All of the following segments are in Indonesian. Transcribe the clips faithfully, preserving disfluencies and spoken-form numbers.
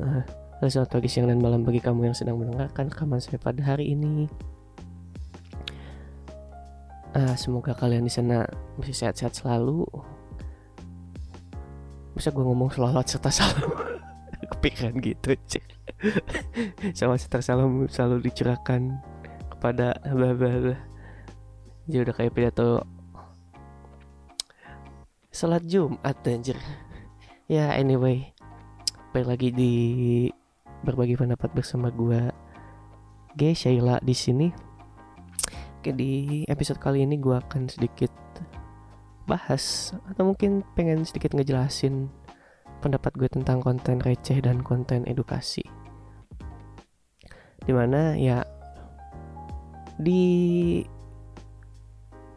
Nah, selamat pagi, siang, dan malam bagi kamu yang sedang mendengarkan rekaman saya pada hari ini. Uh, semoga kalian di sana masih sehat-sehat selalu. Bisa gue ngomong selawat serta salam, kepikiran gitu. Selawat serta salam selalu dicurahkan kepada bla bla bla. Jadi udah kayak pidato salat Jumat anjir. Ya, anyway, balik lagi di berbagi pendapat bersama gue, G Sheila di sini. Oke, di episode kali ini gue akan sedikit bahas atau mungkin pengen sedikit ngejelasin pendapat gue tentang konten receh dan konten edukasi. Dimana ya di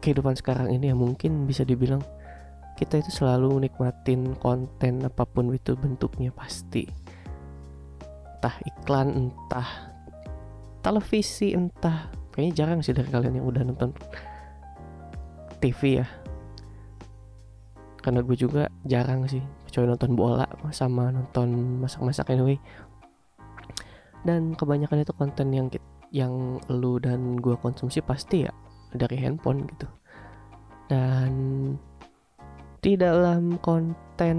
kehidupan sekarang ini ya mungkin bisa dibilang kita itu selalu nikmatin konten apapun itu bentuknya, pasti entah iklan, entah televisi, entah kayaknya jarang sih dari kalian yang udah nonton T V ya, karena gue juga jarang sih, kecuali nonton bola sama nonton masak-masak anyway. Dan kebanyakan itu konten yang yang lu dan gue konsumsi pasti ya dari handphone gitu. Dan di dalam konten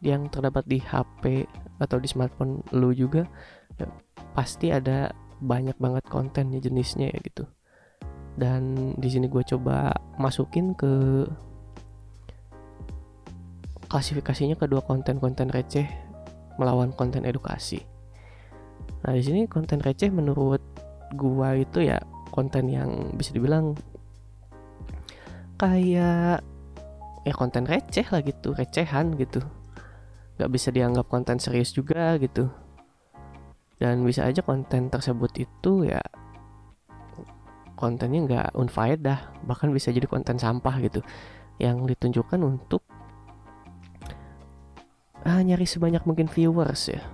yang terdapat di H P atau di smartphone lu juga ya, pasti ada banyak banget kontennya, jenisnya ya gitu. Dan di sini gue coba masukin ke klasifikasinya kedua konten-konten receh melawan konten edukasi. Nah, di sini konten receh menurut gue itu ya konten yang bisa dibilang kayak ya konten receh lah gitu, recehan gitu, gak bisa dianggap konten serius juga gitu. Dan bisa aja konten tersebut itu ya kontennya gak unfaedah, bahkan bisa jadi konten sampah gitu, yang ditunjukkan untuk ah, nyari sebanyak mungkin viewers ya.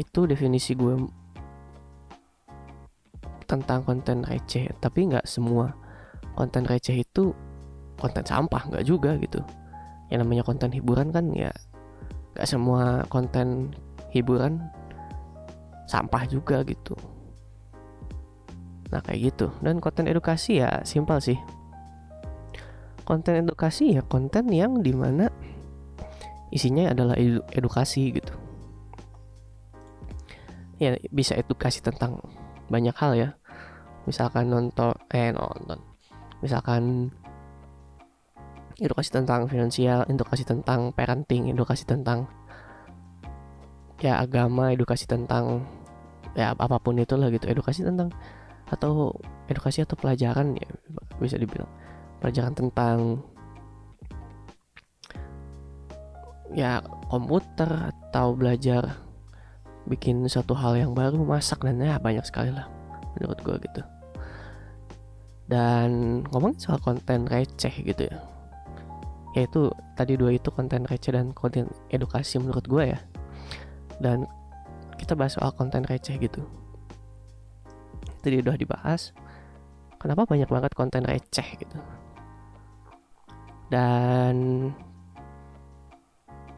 Itu definisi gue tentang konten receh. Tapi gak semua konten receh itu konten sampah, nggak juga gitu. Yang namanya konten hiburan kan ya nggak semua konten hiburan sampah juga gitu. Nah, kayak gitu. Dan konten edukasi ya simpel sih. Konten edukasi ya konten yang dimana isinya adalah edu- edukasi gitu. Ya bisa edukasi tentang banyak hal ya. Misalkan nonton, eh nonton. Misalkan edukasi tentang finansial, edukasi tentang parenting, edukasi tentang ya agama, edukasi tentang ya apapun itulah gitu, edukasi tentang atau edukasi atau pelajaran ya bisa dibilang, pelajaran tentang ya komputer atau belajar bikin suatu hal yang baru, masak dan ya banyak sekali lah menurut gue gitu. Dan ngomongin soal konten receh gitu ya, yaitu tadi dua itu konten receh dan konten edukasi menurut gue ya. Dan kita bahas soal konten receh gitu. Tadi udah dibahas kenapa banyak banget konten receh gitu. Dan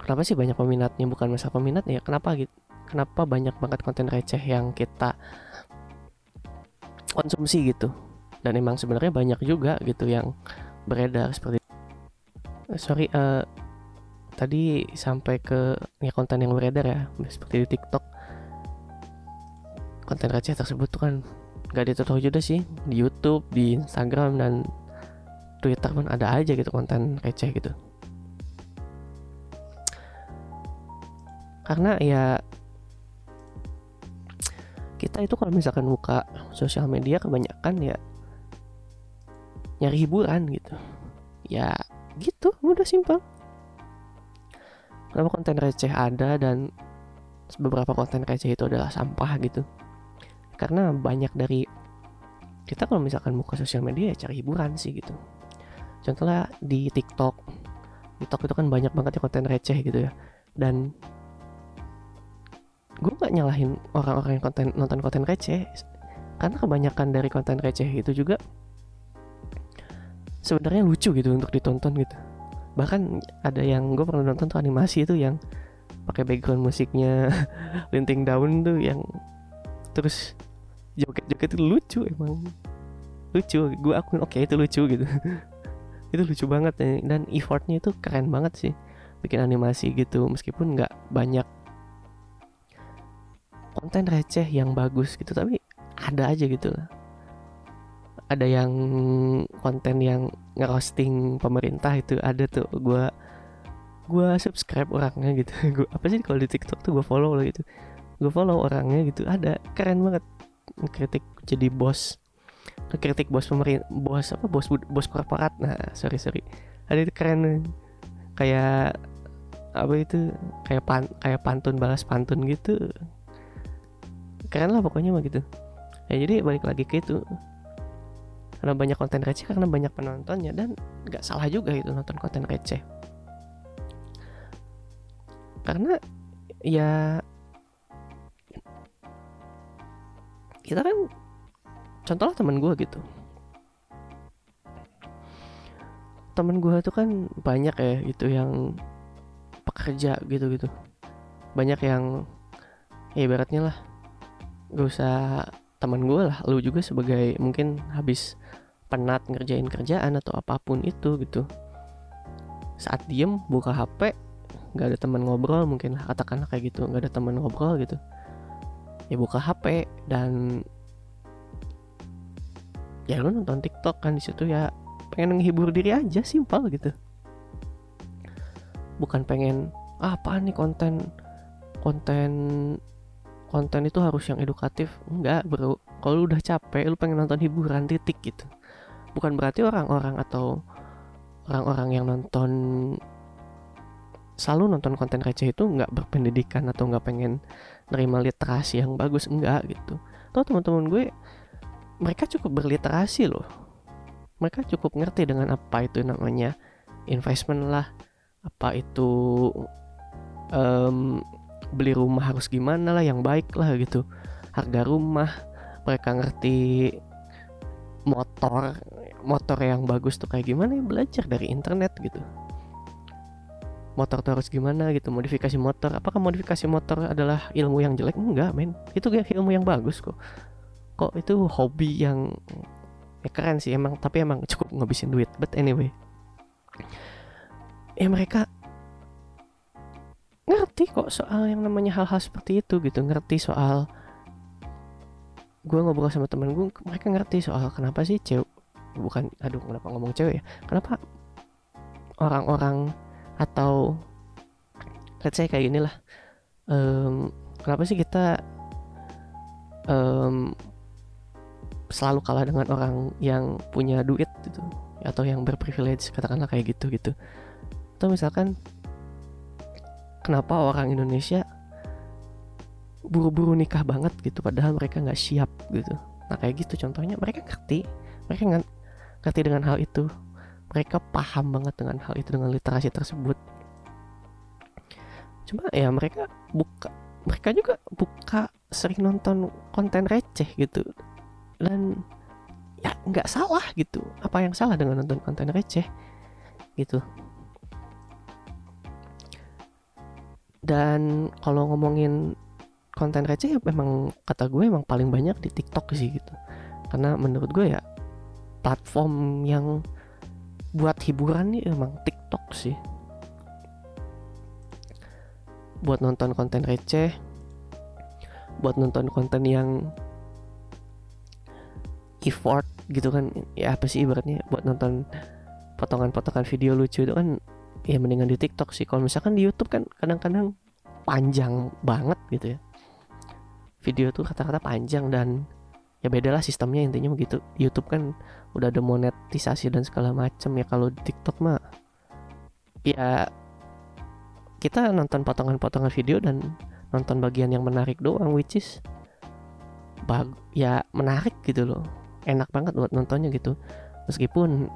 kenapa sih banyak peminatnya, bukan masalah peminatnya ya, kenapa gitu. Kenapa banyak banget konten receh yang kita konsumsi gitu. Dan emang sebenarnya banyak juga gitu yang beredar seperti Sorry, uh, tadi sampai ke ya, konten yang beredar ya, seperti di TikTok. Konten receh tersebut tuh kan gak ditutup juga sih, di YouTube, di Instagram, dan Twitter pun ada aja gitu konten receh gitu. Karena ya kita itu kalau misalkan buka sosial media kebanyakan ya nyari hiburan gitu. Ya gitu, mudah, simpel. Kenapa konten receh ada dan beberapa konten receh itu adalah sampah gitu? Karena banyak dari kita kalau misalkan buka sosial media ya cari hiburan sih gitu. Contohnya di TikTok. TikTok itu kan banyak banget ya konten receh gitu ya. Dan gue gak nyalahin orang-orang yang konten, nonton konten receh, karena kebanyakan dari konten receh itu juga sebenarnya lucu gitu untuk ditonton gitu. Bahkan ada yang gue pernah nonton tuh animasi itu yang pakai background musiknya linting daun tuh yang terus joget-joget itu lucu, emang lucu. Gue akuin oke okay, itu lucu gitu. Itu lucu banget dan effortnya itu keren banget sih, bikin animasi gitu meskipun nggak banyak konten receh yang bagus gitu, tapi ada aja gitu lah. Ada yang konten yang ngerosting pemerintah itu ada tuh, gue gue subscribe orangnya gitu. Gue apa sih kalau di TikTok tuh gue follow loh gitu, gue follow orangnya gitu, ada keren banget. Kritik jadi bos, kritik bos pemerintah, bos apa bos bos korporat. Nah sorry sorry, ada itu keren kayak apa itu kayak pan kayak pantun balas pantun gitu, keren lah pokoknya mah gitu. Ya jadi balik lagi ke itu, karena banyak konten receh karena banyak penontonnya, dan nggak salah juga gitu nonton konten receh karena ya kita kan contohlah teman gue gitu, teman gue tuh kan banyak ya gitu yang pekerja gitu gitu, banyak yang ya ibaratnya lah, gak usah teman gue lah, lu juga sebagai mungkin habis penat ngerjain kerjaan atau apapun itu gitu, saat diem buka H P nggak ada teman ngobrol, mungkin katakanlah kayak gitu, nggak ada teman ngobrol gitu ya, buka H P dan ya lu nonton TikTok kan di situ, ya pengen menghibur diri aja, simpel gitu, bukan pengen ah, apaan nih konten konten konten itu harus yang edukatif. Enggak bro, kalau lu udah capek lu pengen nonton hiburan titik gitu. Bukan berarti orang-orang atau orang-orang yang nonton selalu nonton konten receh itu enggak berpendidikan atau enggak pengen nerima literasi yang bagus, enggak gitu. Tuh teman-teman gue mereka cukup berliterasi loh, mereka cukup ngerti dengan apa itu namanya investment lah, apa itu um, beli rumah harus gimana lah yang baik lah gitu, harga rumah, mereka ngerti motor motor yang bagus tuh kayak gimana ya, belajar dari internet gitu, motor tuh harus gimana gitu, modifikasi motor. Apakah modifikasi motor adalah ilmu yang jelek? Enggak men, itu ilmu yang bagus kok kok itu hobi yang ya keren sih emang, tapi emang cukup ngabisin duit, but anyway ya mereka ngerti kok soal yang namanya hal-hal seperti itu gitu, ngerti soal, gue ngobrol sama temen gue, mereka ngerti soal kenapa sih cewek, bukan, aduh kenapa ngomong cewek ya, kenapa orang-orang atau let's say kayak gini lah, um, kenapa sih kita um, selalu kalah dengan orang yang punya duit gitu, atau yang berprivilege katakanlah kayak gitu gitu, atau misalkan kenapa orang Indonesia buru-buru nikah banget gitu, padahal mereka nggak siap gitu. Nah kayak gitu contohnya, mereka ngerti, mereka nggak ngerti dengan hal itu, mereka paham banget dengan hal itu, dengan literasi tersebut. Cuma ya mereka buka, mereka juga buka sering nonton konten receh gitu, dan ya nggak salah gitu. Apa yang salah dengan nonton konten receh gitu? Dan kalau ngomongin konten receh ya memang kata gue emang paling banyak di TikTok sih gitu, karena menurut gue ya platform yang buat hiburan nih emang TikTok sih. Buat nonton konten receh, buat nonton konten yang effort gitu kan, ya apa sih ibaratnya, buat nonton potongan-potongan video lucu itu kan ya mendingan di TikTok sih. Kalau misalkan di YouTube kan kadang-kadang panjang banget gitu ya, video tuh kata-kata panjang, dan ya bedalah sistemnya, intinya begitu. YouTube kan udah ada monetisasi dan segala macam ya. Kalau di TikTok mah ya kita nonton potongan-potongan video dan nonton bagian yang menarik doang, which is bag- ya menarik gitu loh, enak banget buat nontonnya gitu. Meskipun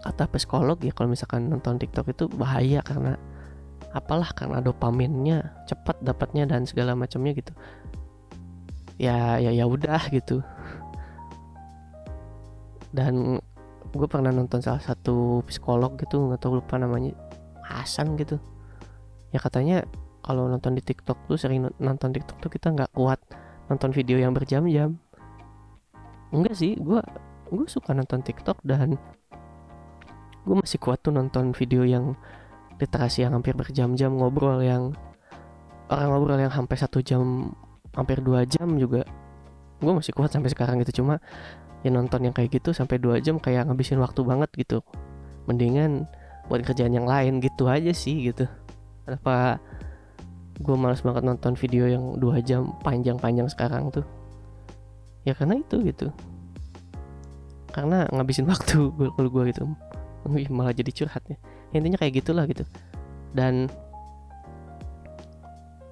kata psikolog ya kalau misalkan nonton TikTok itu bahaya, karena apalah, karena dopaminnya cepat dapatnya dan segala macamnya gitu. Ya ya ya udah gitu. Dan gue pernah nonton salah satu psikolog gitu, nggak tahu lupa namanya, Hasan gitu. Ya katanya kalau nonton di TikTok tuh sering nonton TikTok tuh kita nggak kuat nonton video yang berjam-jam. Enggak sih, gue gue suka nonton TikTok dan gue masih kuat tuh nonton video yang literasi yang hampir berjam-jam, ngobrol yang orang ngobrol yang hampir satu jam, hampir dua jam juga. Gue masih kuat sampai sekarang gitu, cuma ya nonton yang kayak gitu sampai dua jam kayak ngabisin waktu banget gitu. Mendingan buat kerjaan yang lain gitu aja sih gitu. Kenapa gue malas banget nonton video yang dua jam panjang-panjang sekarang tuh? Ya karena itu gitu, karena ngabisin waktu kalau gue gitu. Wih, malah jadi curhatnya ya, intinya kayak gitulah gitu. Dan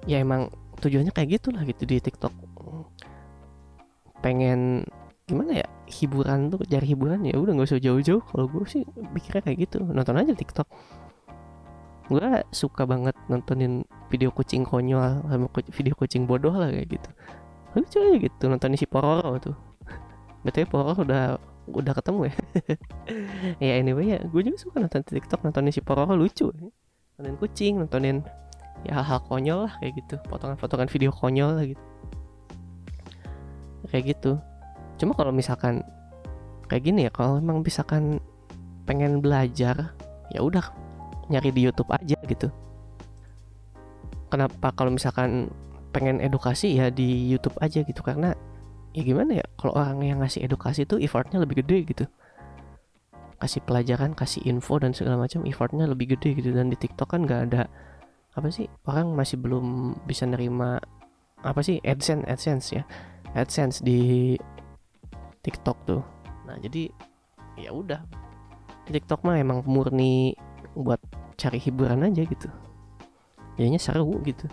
ya emang tujuannya kayak gitulah gitu di TikTok, pengen gimana ya, hiburan tuh, cari hiburan. Ya udah nggak usah jauh-jauh, kalau gue sih pikirnya kayak gitu, nonton aja TikTok. Gue suka banget nontonin video kucing konyol sama video kucing bodoh lah kayak gitu. Lucu aja gitu, nonton si Pororo tuh. Btw Pororo udah udah ketemu ya. Ya anyway ya, gue juga suka nonton TikTok, nontonin si Pororo lucu. Nontonin kucing, nontonin ya hal-hal konyol lah kayak gitu, potongan-potongan video konyol lah gitu. Kayak gitu. Cuma kalau misalkan kayak gini ya, kalau emang misalkan pengen belajar, ya udah nyari di YouTube aja gitu. Kenapa kalau misalkan pengen edukasi ya di YouTube aja gitu, karena ya gimana ya, kalau orang yang ngasih edukasi tuh effortnya lebih gede gitu, kasih pelajaran, kasih info dan segala macam, effortnya lebih gede gitu. Dan di TikTok kan nggak ada apa sih, orang masih belum bisa nerima apa sih AdSense AdSense ya AdSense di TikTok tuh. Nah jadi ya udah, di TikTok mah emang murni buat cari hiburan aja gitu, jadinya seru gitu.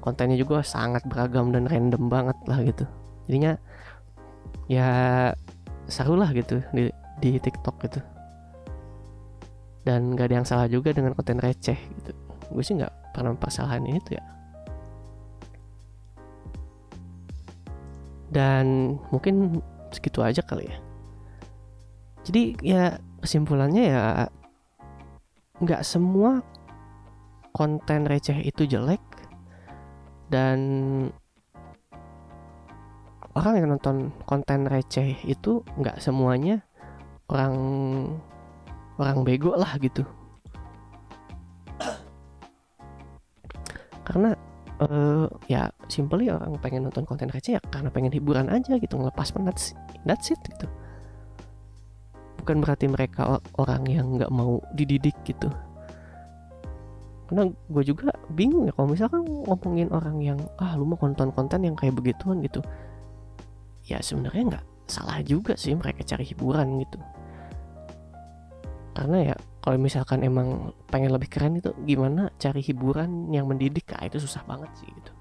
Kontennya juga sangat beragam dan random banget lah gitu. Jadinya ya seru lah gitu di, di TikTok gitu. Dan gak ada yang salah juga dengan konten receh gitu. Gue sih gak pernah mempersalahkan ini tuh ya. Dan mungkin segitu aja kali ya. Jadi ya kesimpulannya ya, gak semua konten receh itu jelek. Dan orang yang nonton konten receh itu nggak semuanya orang orang bego lah gitu. Karena uh, ya simply orang pengen nonton konten receh ya karena pengen hiburan aja gitu, ngelepas penat, that's it gitu. Bukan berarti mereka orang yang nggak mau dididik gitu. Karena gue juga bingung ya kalau misalkan ngomongin orang yang ah lu mau konten-konten yang kayak begituan gitu, ya sebenarnya nggak salah juga sih mereka cari hiburan gitu. Karena ya kalau misalkan emang pengen lebih keren itu, gimana cari hiburan yang mendidik, ah itu susah banget sih gitu,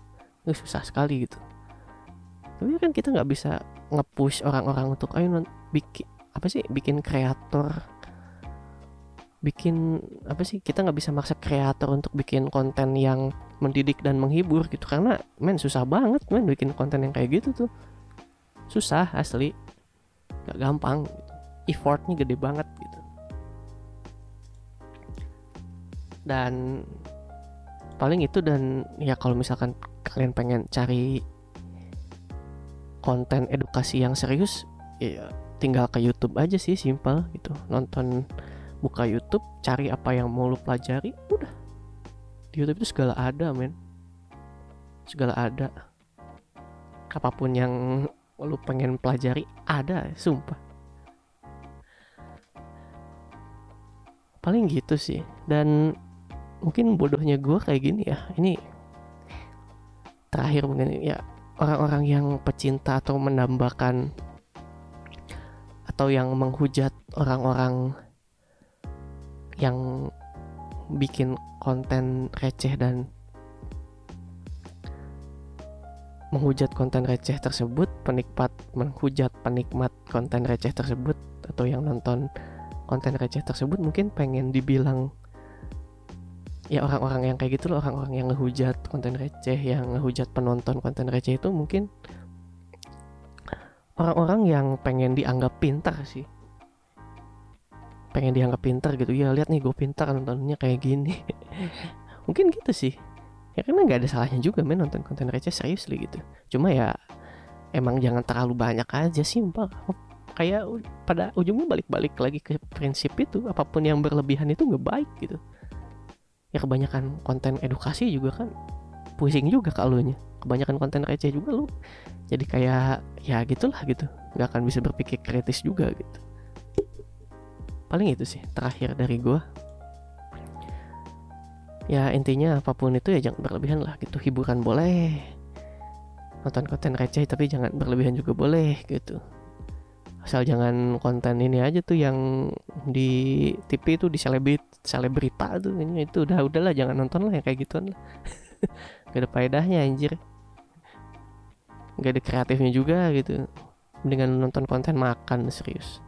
itu susah sekali gitu. Tapi kan kita nggak bisa nge-push orang-orang untuk ayo bikin apa sih bikin kreator bikin apa sih kita nggak bisa maksa kreator untuk bikin konten yang mendidik dan menghibur gitu, karena men susah banget men bikin konten yang kayak gitu tuh, susah asli, nggak gampang gitu. Effortnya gede banget gitu. Dan paling itu. Dan ya kalau misalkan kalian pengen cari konten edukasi yang serius ya tinggal ke YouTube aja sih, simple gitu. Nonton, buka YouTube, cari apa yang mau lu pelajari, udah. Di YouTube itu segala ada, men. Segala ada. Apapun yang lu pengen pelajari, ada, sumpah. Paling gitu sih. Dan mungkin bodohnya gue kayak gini ya. Ini terakhir mungkin ya, orang-orang yang pecinta atau menambahkan atau yang menghujat orang-orang yang bikin konten receh dan menghujat konten receh tersebut, penikmat menghujat penikmat konten receh tersebut atau yang nonton konten receh tersebut, mungkin pengen dibilang ya orang-orang yang kayak gitu loh, orang-orang yang ngehujat konten receh, yang ngehujat penonton konten receh itu mungkin orang-orang yang pengen dianggap pintar sih. Pengen dianggap pintar gitu ya, lihat nih gue pintar nontonnya kayak gini. Mungkin gitu sih. ya karena nggak ada salahnya juga men nonton konten receh serius gitu, cuma ya emang jangan terlalu banyak aja sih, simpel kayak pada ujungnya balik-balik lagi ke prinsip itu, apapun yang berlebihan itu nggak baik gitu ya. Kebanyakan konten edukasi juga kan pusing juga ke elunya, kebanyakan konten receh juga lu jadi kayak ya gitulah gitu, nggak akan bisa berpikir kritis juga gitu. Paling itu sih terakhir dari gue. Ya intinya apapun itu ya jangan berlebihan lah gitu. Hiburan boleh, nonton konten receh tapi jangan berlebihan juga boleh gitu. Asal jangan konten ini aja tuh yang di T V itu di selebrit, selebrita tuh ini itu udah udahlah jangan nonton lah yang kayak gituan lah. Gak ada faedahnya anjir. Gak ada kreatifnya juga gitu. Mendingan nonton konten makan serius.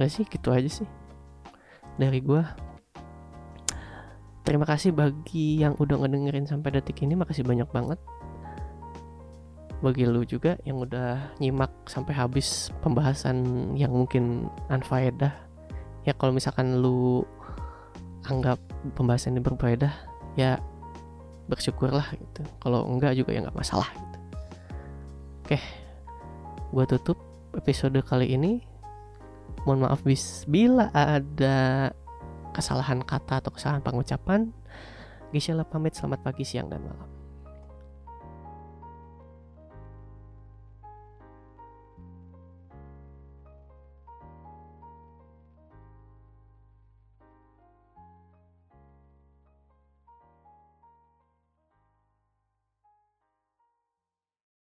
Gak sih, gitu aja sih dari gua. Terima kasih bagi yang udah ngedengerin sampai detik ini, makasih banyak banget. Bagi lu juga yang udah nyimak sampai habis pembahasan yang mungkin unfaedah. Ya kalau misalkan lu anggap pembahasan ini berfaedah, ya bersyukurlah gitu. Kalau enggak juga ya enggak masalah gitu. Oke, gua tutup episode kali ini. Mohon maaf bis bila ada kesalahan kata atau kesalahan pengucapan. Gisela pamit, selamat pagi, siang, dan malam.